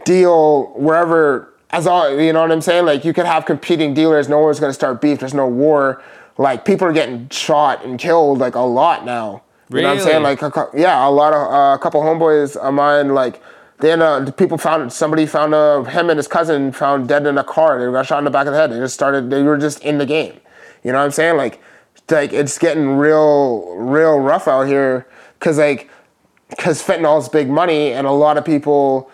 deal wherever. As all, you know what I'm saying? Like, you could have competing dealers. No one's going to start beef. There's no war. Like, people are getting shot and killed, like, a lot now. You know what I'm saying? Like, yeah, a lot of, a couple homeboys of mine, like, then him and his cousin found dead in a car. They got shot in the back of the head. They were just in the game. You know what I'm saying? Like it's getting real rough out here because fentanyl's big money, and a lot of people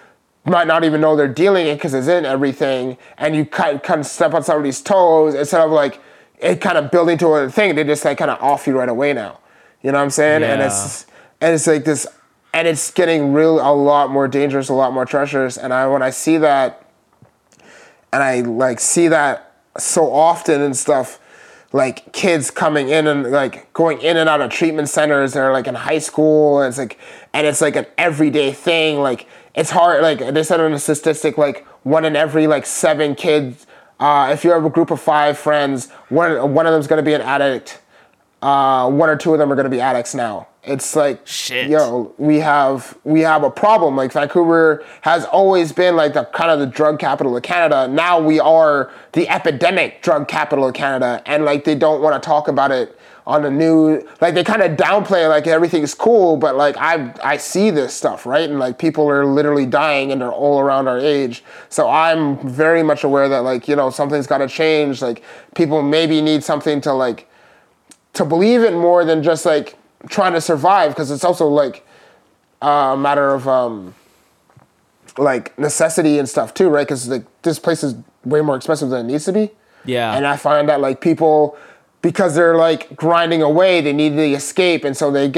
might not even know they're dealing it because it's in everything, and you kind of step on somebody's toes instead of like it kind of building to a thing. They just like kind of off you right away now. You know what I'm saying? Yeah. And it's like this, and it's getting real a lot more dangerous, a lot more treacherous. And when I see that, and I like see that so often and stuff, like kids coming in and like going in and out of treatment centers, they're like in high school, and it's like an everyday thing. Like, it's hard, like they said in a statistic, like one in every like 7 kids, if you have a group of 5 friends, one of them's gonna be an addict. One or two of them are gonna be addicts now. It's like, shit, yo, we have a problem. Like, Vancouver has always been like the kind of the drug capital of Canada. Now we are the epidemic drug capital of Canada, and like they don't want to talk about it on the news. Like, they kind of downplay it, like everything's cool, but like I see this stuff, right? And like people are literally dying, and they're all around our age. So I'm very much aware that, like, you know, something's got to change. Like, people maybe need something to like to believe in more than just like trying to survive, because it's also like a matter of like necessity and stuff too, right? Because like this place is way more expensive than it needs to be. Yeah. And I find that like people, because they're like grinding away, they need the escape, and so they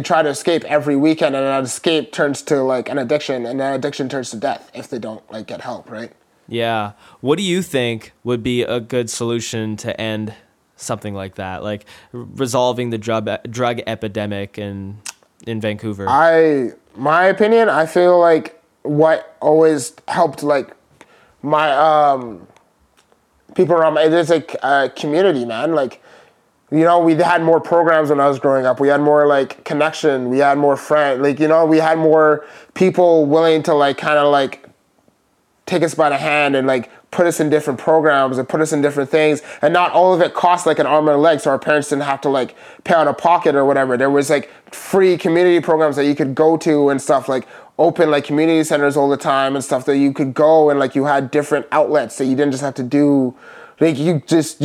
try to escape every weekend, and that escape turns to like an addiction, and that addiction turns to death if they don't like get help, right? Yeah. What do you think would be a good solution to end something like that, like resolving the drug epidemic in Vancouver? My opinion, I feel like what always helped like my people around my, there's like a community, man. Like, you know, we had more programs when I was growing up. We had more like connection. We had more friends. Like, you know, we had more people willing to like kind of like take us by the hand and like put us in different programs and put us in different things, and not all of it cost like an arm and a leg, so our parents didn't have to like pay out of pocket or whatever. There was like free community programs that you could go to and stuff, like open like community centers all the time and stuff that you could go, and like you had different outlets that you didn't just have to do, like you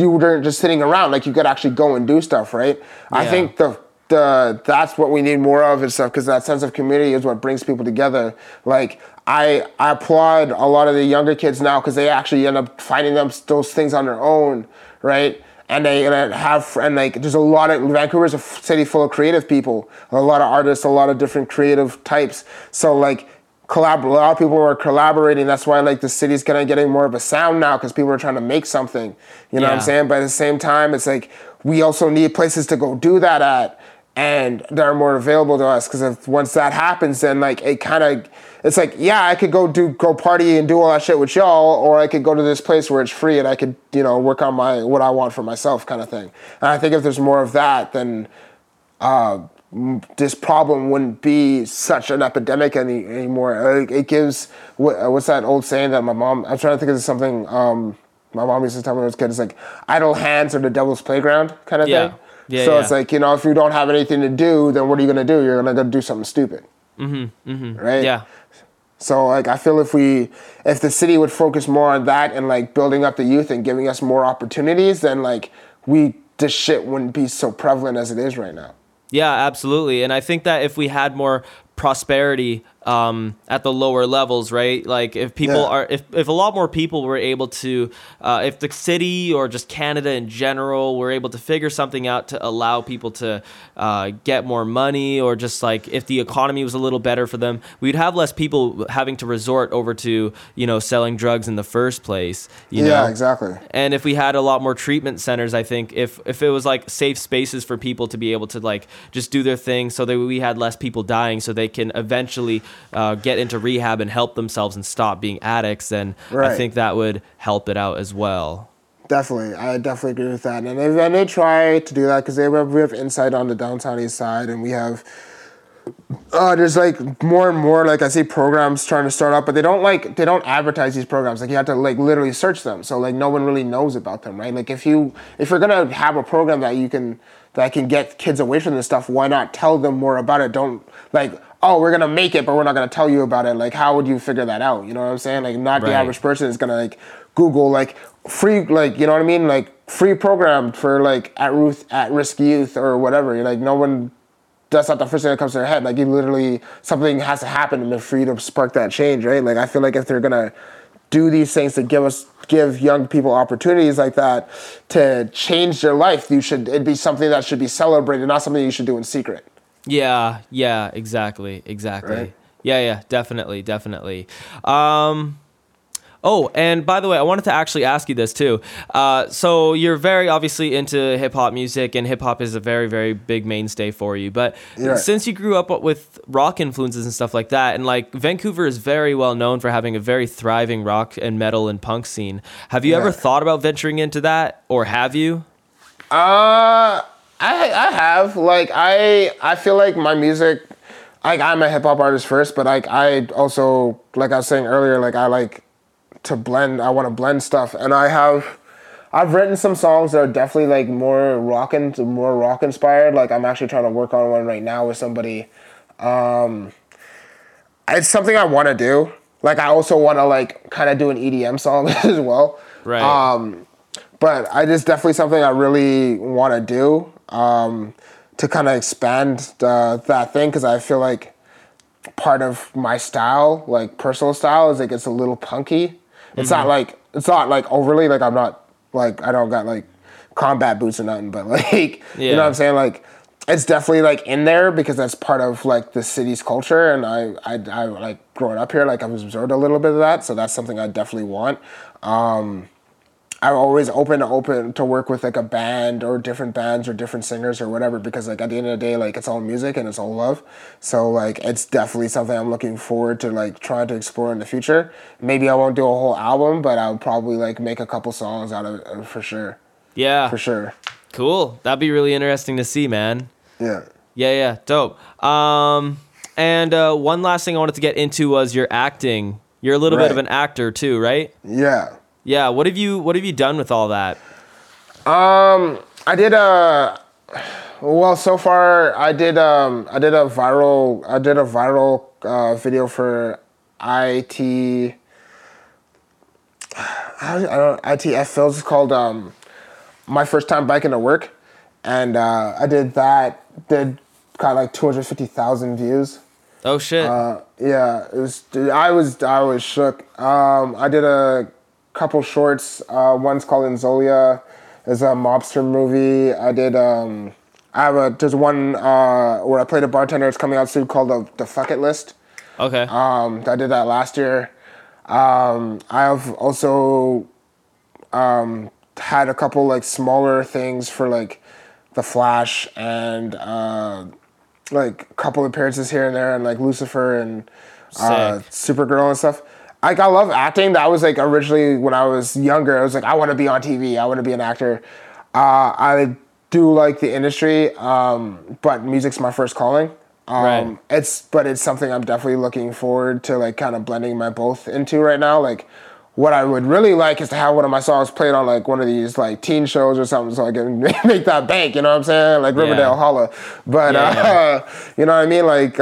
weren't just sitting around, like you could actually go and do stuff, right? Yeah. I think the that's what we need more of and stuff, because that sense of community is what brings people together. Like, I applaud a lot of the younger kids now, because they actually end up finding those things on their own, right? And there's a lot of, Vancouver's a city full of creative people, a lot of artists, a lot of different creative types. So like a lot of people are collaborating. That's why like the city's kind of getting more of a sound now, because people are trying to make something. You know what I'm saying? But at the same time, it's like we also need places to go do that at, and they're more available to us, because once that happens, then like it kind of, it's like, yeah, I could go party and do all that shit with y'all, or I could go to this place where it's free and I could, you know, work on what I want for myself, kind of thing. And I think if there's more of that, then this problem wouldn't be such an epidemic anymore. It gives, what's that old saying that my mom, I'm trying to think of something, my mom used to tell me when I was a kid, it's like idle hands are the devil's playground, kind of thing. Yeah, so it's like, you know, if you don't have anything to do, then what are you going to do? You're going to go do something stupid. Mm-hmm, mm-hmm. Right? Yeah. So, like, I feel if the city would focus more on that and, like, building up the youth and giving us more opportunities, then, like, this shit wouldn't be so prevalent as it is right now. Yeah, absolutely. And I think that if we had more prosperity at the lower levels, right? Like, if people are, if a lot more people were able to, if the city or just Canada in general were able to figure something out to allow people to get more money, or just like if the economy was a little better for them, we'd have less people having to resort over to, you know, selling drugs in the first place. You know? Exactly. And if we had a lot more treatment centers, I think if it was like safe spaces for people to be able to like just do their thing, so that we had less people dying, so they can eventually get into rehab and help themselves and stop being addicts, and right. I think that would help it out as well. Definitely. I definitely agree with that. And they try to do that because we have insight on the downtown east side, and we have there's like more and more, like I see, programs trying to start up, but they don't advertise these programs. Like, you have to like literally search them. So like no one really knows about them, right? Like if you're gonna have a program that can get kids away from this stuff, why not tell them more about it? Don't like, oh, we're going to make it, but we're not going to tell you about it. Like, how would you figure that out? You know what I'm saying? Like, not the average person is going to, like, Google, like, free, like, you know what I mean? Like, free program for, like, at-risk youth or whatever. Like, no one, that's not the first thing that comes to their head. Like, you literally, something has to happen for you to spark that change, right? Like, I feel like if they're going to do these things to give young people opportunities like that to change their life, it'd be something that should be celebrated, not something you should do in secret. Yeah, exactly. Right? Yeah, definitely. Oh, and by the way, I wanted to actually ask you this too. So you're very obviously into hip-hop music, and hip-hop is a very, very big mainstay for you. But since you grew up with rock influences and stuff like that, and like Vancouver is very well known for having a very thriving rock and metal and punk scene, have you ever thought about venturing into that, or have you? I have, like, I feel like my music, like, I'm a hip hop artist first, but like I also, like I was saying earlier, like I like to blend, I want to blend stuff, and I've written some songs that are definitely like more rock inspired. Like, I'm actually trying to work on one right now with somebody. It's something I want to do. Like, I also want to like kind of do an EDM song as well. Right. But it's definitely something I really want to do. To kind of expand that thing, because I feel like part of my style, like personal style, is like it's a little punky. It's not like overly, like I'm not like, I don't got like combat boots or nothing, but like you know what I'm saying, like it's definitely like in there because that's part of like the city's culture, and I like growing up here, like I've absorbed a little bit of that, so that's something I definitely want. I'm always open to work with like a band or different bands or different singers or whatever, because like at the end of the day, like it's all music and it's all love. So like it's definitely something I'm looking forward to like trying to explore in the future. Maybe I won't do a whole album, but I'll probably like make a couple songs out of it for sure. Yeah. For sure. Cool. That'd be really interesting to see, man. Yeah. Dope. And one last thing I wanted to get into was your acting. You're a little bit of an actor too, right? Yeah, what have you done with all that? I did a viral video for ITF Films. It's called My First Time Biking to Work, and I did that. Did got like 250,000 views. Oh shit! It was. I was shook. I did a couple shorts. One's called Inzolia. It's a mobster movie. I did. There's one where I played a bartender. It's coming out soon, called the Fuck It List. Okay. I did that last year. I've also had a couple like smaller things for like The Flash and like couple appearances here and there, and like Lucifer and Supergirl and stuff. Like, I love acting. That was, like, originally when I was younger, I was like, I want to be on TV. I want to be an actor. I do like the industry, but music's my first calling. It's something I'm definitely looking forward to, like, kind of blending my both into right now. Like, what I would really like is to have one of my songs played on, like, one of these, like, teen shows or something, so I can make that bank, you know what I'm saying? Like, Riverdale Holla. But, you know what I mean? Like,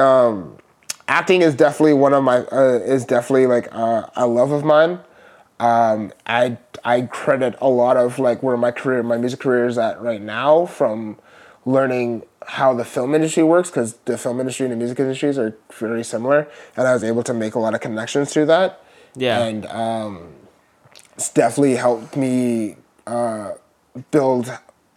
acting is definitely one of my a love of mine. I credit a lot of like where my music career is at right now from learning how the film industry works, because the film industry and the music industries are very similar, and I was able to make a lot of connections through that. Yeah, and it's definitely helped me build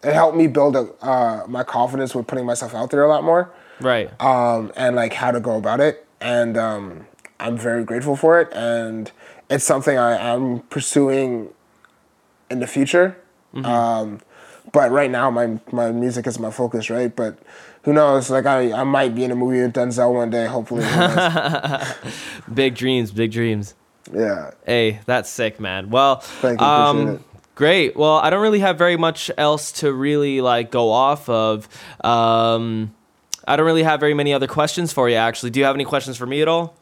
my confidence with putting myself out there a lot more. Right. And like how to go about it, and I'm very grateful for it, and it's something I am pursuing in the future. Mm-hmm. But right now my music is my focus, right? But who knows? Like I might be in a movie with Denzel one day, hopefully. Big dreams. Yeah. Hey, that's sick, man. Well, thank you, appreciate it. Great. Well, I don't really have very much else to really like go off of. I don't really have very many other questions for you, actually. Do you have any questions for me at all?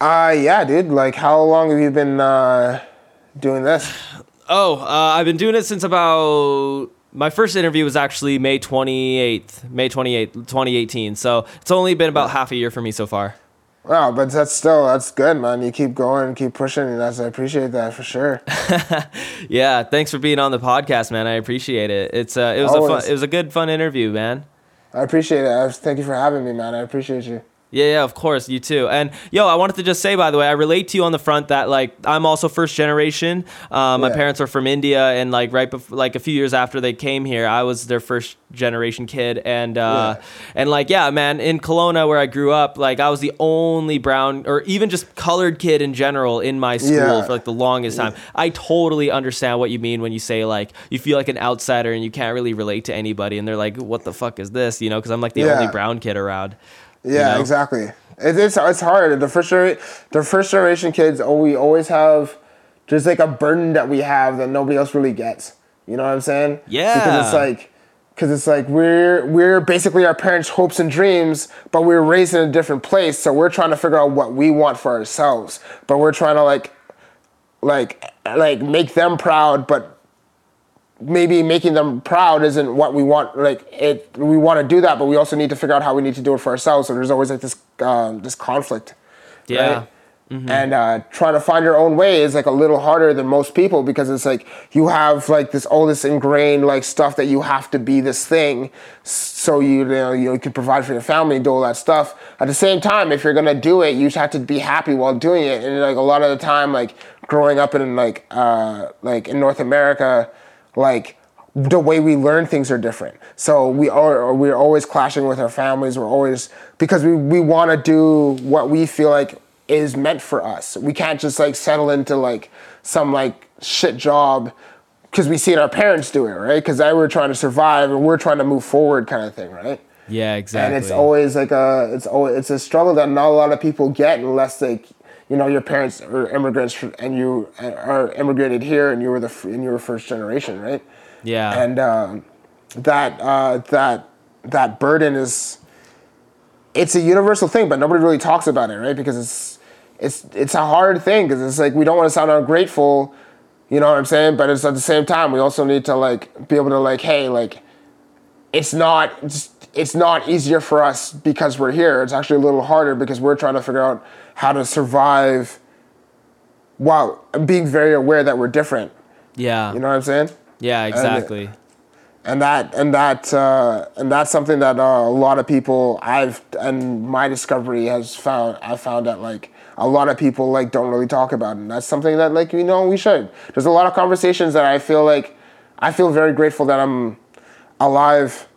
Yeah, dude. Like, how long have you been doing this? Oh, I've been doing it since about... My first interview was actually May 28th, 2018. So it's only been about half a year for me so far. Wow, but that's good, man. You keep going, keep pushing, and I appreciate that for sure. Yeah, thanks for being on the podcast, man. I appreciate it. It was a good, fun interview, man. I appreciate it. Thank you for having me, man. I appreciate you. Yeah, of course. You too. And yo, I wanted to just say, by the way, I relate to you on the front that like I'm also first generation. My parents are from India, and like a few years after they came here, I was their first generation kid. And man, in Kelowna where I grew up, like I was the only brown or even just colored kid in general in my school for like the longest time. I totally understand what you mean when you say like you feel like an outsider and you can't really relate to anybody, and they're like, "What the fuck is this?" You know, because I'm like the only brown kid around. Yeah, you know? Exactly. It's hard. The first generation kids, we always have just like a burden that we have that nobody else really gets. You know what I'm saying? Yeah. Because it's like we're basically our parents' hopes and dreams, but we're raised in a different place, so we're trying to figure out what we want for ourselves. But we're trying to like make them proud, but maybe making them proud isn't what we want. Like it, we want to do that, but we also need to figure out how we need to do it for ourselves. So there's always like this conflict, right? Mm-hmm. And trying to find your own way is like a little harder than most people, because it's like you have like all this ingrained like stuff that you have to be this thing, so you can provide for your family and do all that stuff. At the same time, if you're gonna do it, you just have to be happy while doing it. And like a lot of the time, like growing up in like in North America, like the way we learn things are different. So we're always clashing with our families. We're always, because we want to do what we feel like is meant for us. We can't just like settle into like some like shit job because we seen our parents do it, right? Because they were trying to survive and we're trying to move forward, kind of thing, right? Yeah, exactly. And it's always like it's a struggle that not a lot of people get unless they. You know, your parents are immigrants, and you are immigrated here, and you were first generation, right? Yeah. And that burden it's a universal thing, but nobody really talks about it, right? Because it's a hard thing, because it's like we don't want to sound ungrateful, you know what I'm saying? But it's at the same time we also need to like be able to like, hey, like it's not easier for us because we're here. It's actually a little harder because we're trying to figure out how to survive while being very aware that we're different. Yeah. You know what I'm saying? Yeah, exactly. And that's something that a lot of people I found that like a lot of people like don't really talk about, and that's something that like, you know, we should. There's a lot of conversations that I feel very grateful that I'm alive,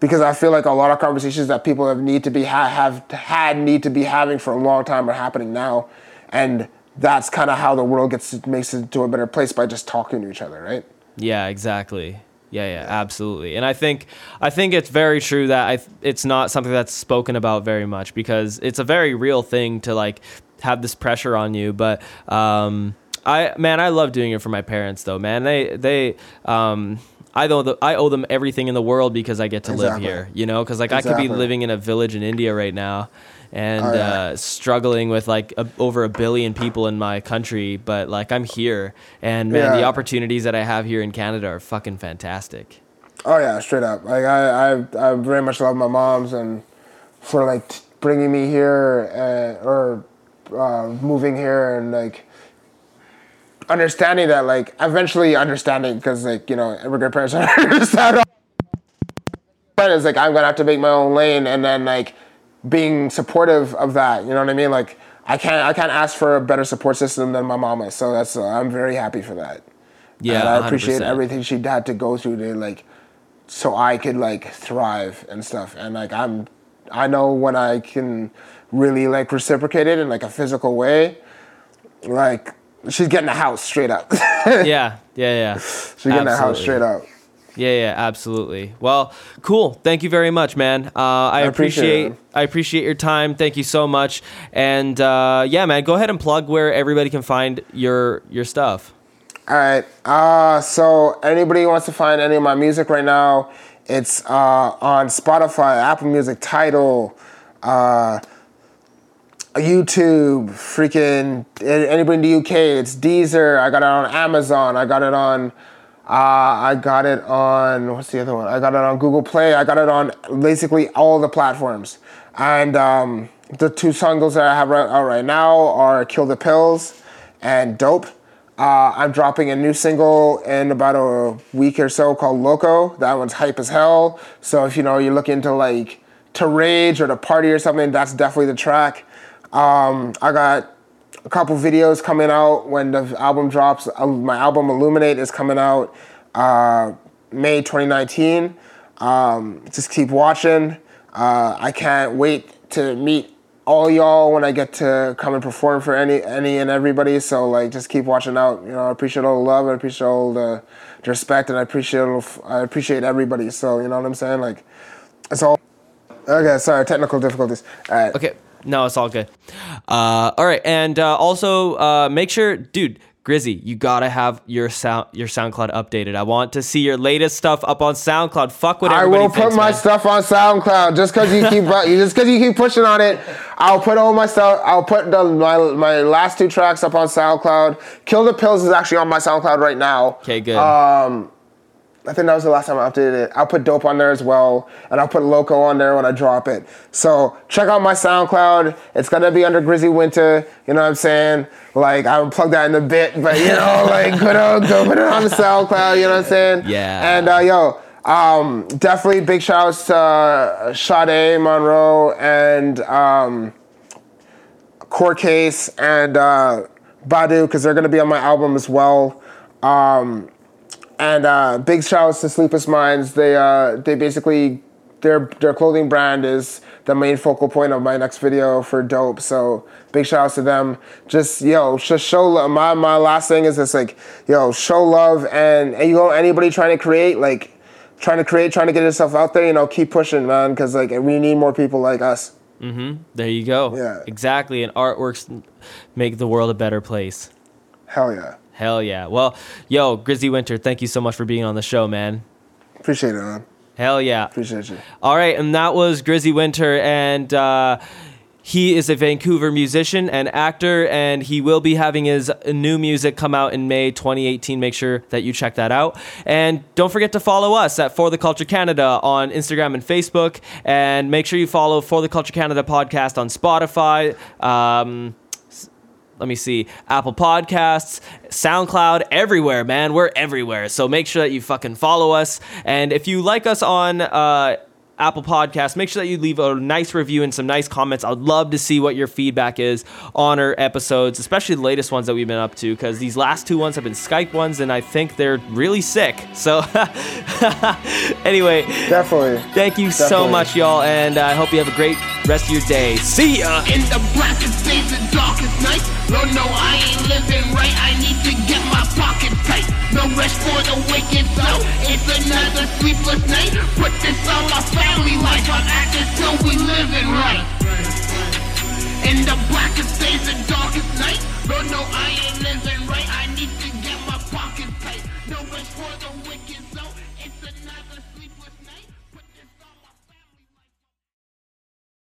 because I feel like a lot of conversations that people need to be having for a long time are happening now, and that's kind of how the world makes it into a better place, by just talking to each other, right? Yeah, exactly. Yeah, absolutely. And I think it's very true that it's not something that's spoken about very much, because it's a very real thing to like have this pressure on you, but I love doing it for my parents though, man. I owe them everything in the world because I get to live here, you know, because like I could be living in a village in India right now and struggling with like over 1 billion people in my country. But like I'm here, and man, the opportunities that I have here in Canada are fucking fantastic. Oh, yeah, straight up. Like I very much love my moms, and for like bringing me here and, or moving here and like understanding that, like eventually understanding, because like, you know, immigrant parents don't understand all. But it's like I'm gonna have to make my own lane, and then like being supportive of that, you know what I mean? Like I can't ask for a better support system than my mama, so that's I'm very happy for that. Yeah, and I appreciate 100%. Everything she had to go through to like, so I could like thrive and stuff. And like I know when I can really like reciprocate it in like a physical way, like she's getting a house straight up. Yeah. She's getting a house straight up. Yeah, absolutely. Well, cool. Thank you very much, man. I appreciate your time. Thank you so much. And yeah, man, go ahead and plug where everybody can find your stuff. All right. So anybody who wants to find any of my music right now, it's on Spotify, Apple Music, Tidal, YouTube, freaking anybody in the UK, it's Deezer. I got it on Amazon. I got it on what's the other one? I got it on Google Play. I got it on basically all the platforms. And the two singles that I have out right now are Kill the Pills and Dope. I'm dropping a new single in about a week or so called Loco. That one's hype as hell. So if you know you're looking to like to rage or to party or something, that's definitely the track. I got a couple videos coming out when the album drops. My album Illuminate is coming out May 2019. Just keep watching. I can't wait to meet all y'all when I get to come and perform for any and everybody. So like, just keep watching out. You know, I appreciate all the love. I appreciate all the respect, and I appreciate everybody. So you know what I'm saying? Like, it's all okay. Sorry, technical difficulties. All right. Okay. No, it's all good. All right, and also make sure, dude, Grizzy, you gotta have your SoundCloud updated. I want to see your latest stuff up on SoundCloud. Fuck what everybody thinks. I will put my stuff on SoundCloud just because you keep pushing on it. I'll put all my stuff. I'll put my last two tracks up on SoundCloud. Kill the Pills is actually on my SoundCloud right now. Okay, good. I think that was the last time I updated it. I'll put Dope on there as well, and I'll put Loco on there when I drop it. So check out my SoundCloud. It's gonna be under Grizzy Winter. You know what I'm saying? Like I would plug that in a bit, but you know, like go put it on the SoundCloud. You know what I'm saying? Yeah. And definitely big shouts to Sade Monroe and Court Case and Badu, because they're gonna be on my album as well. And big shouts to Sleepless Minds. They basically, their clothing brand is the main focal point of my next video for Dope. So big shouts to them. Just show love. My last thing is just like, show love. And you know, anybody trying to create, trying to get yourself out there, you know, keep pushing, man. Because like, we need more people like us. Mm-hmm. There you go. Yeah. Exactly. And artworks make the world a better place. Hell yeah. Hell yeah. Well, yo, Grizzy Winter, thank you so much for being on the show, man. Appreciate it, man. Hell yeah. Appreciate you. All right, and that was Grizzy Winter, and he is a Vancouver musician and actor, and he will be having his new music come out in May 2018. Make sure that you check that out. And don't forget to follow us at For the Culture Canada on Instagram and Facebook, and make sure you follow For the Culture Canada podcast on Spotify, Apple Podcasts, SoundCloud, everywhere, man. We're everywhere. So make sure that you fucking follow us. And if you like us on Apple Podcasts, make sure that you leave a nice review and some nice comments. I'd love to see what your feedback is on our episodes, especially the latest ones that we've been up to, because these last two ones have been Skype ones, and I think they're really sick. So anyway, definitely. Thank you so much, y'all, and I hope you have a great rest of your day. See ya! In the blackest days and darkest nights, Lord, no, I ain't living right. I need to get my pocket tight. No rest for the wicked, though. It's another sleepless night. Put this on my face. Family life, I'm acting so we living right. In the blackest days and darkest nights, but no, I ain't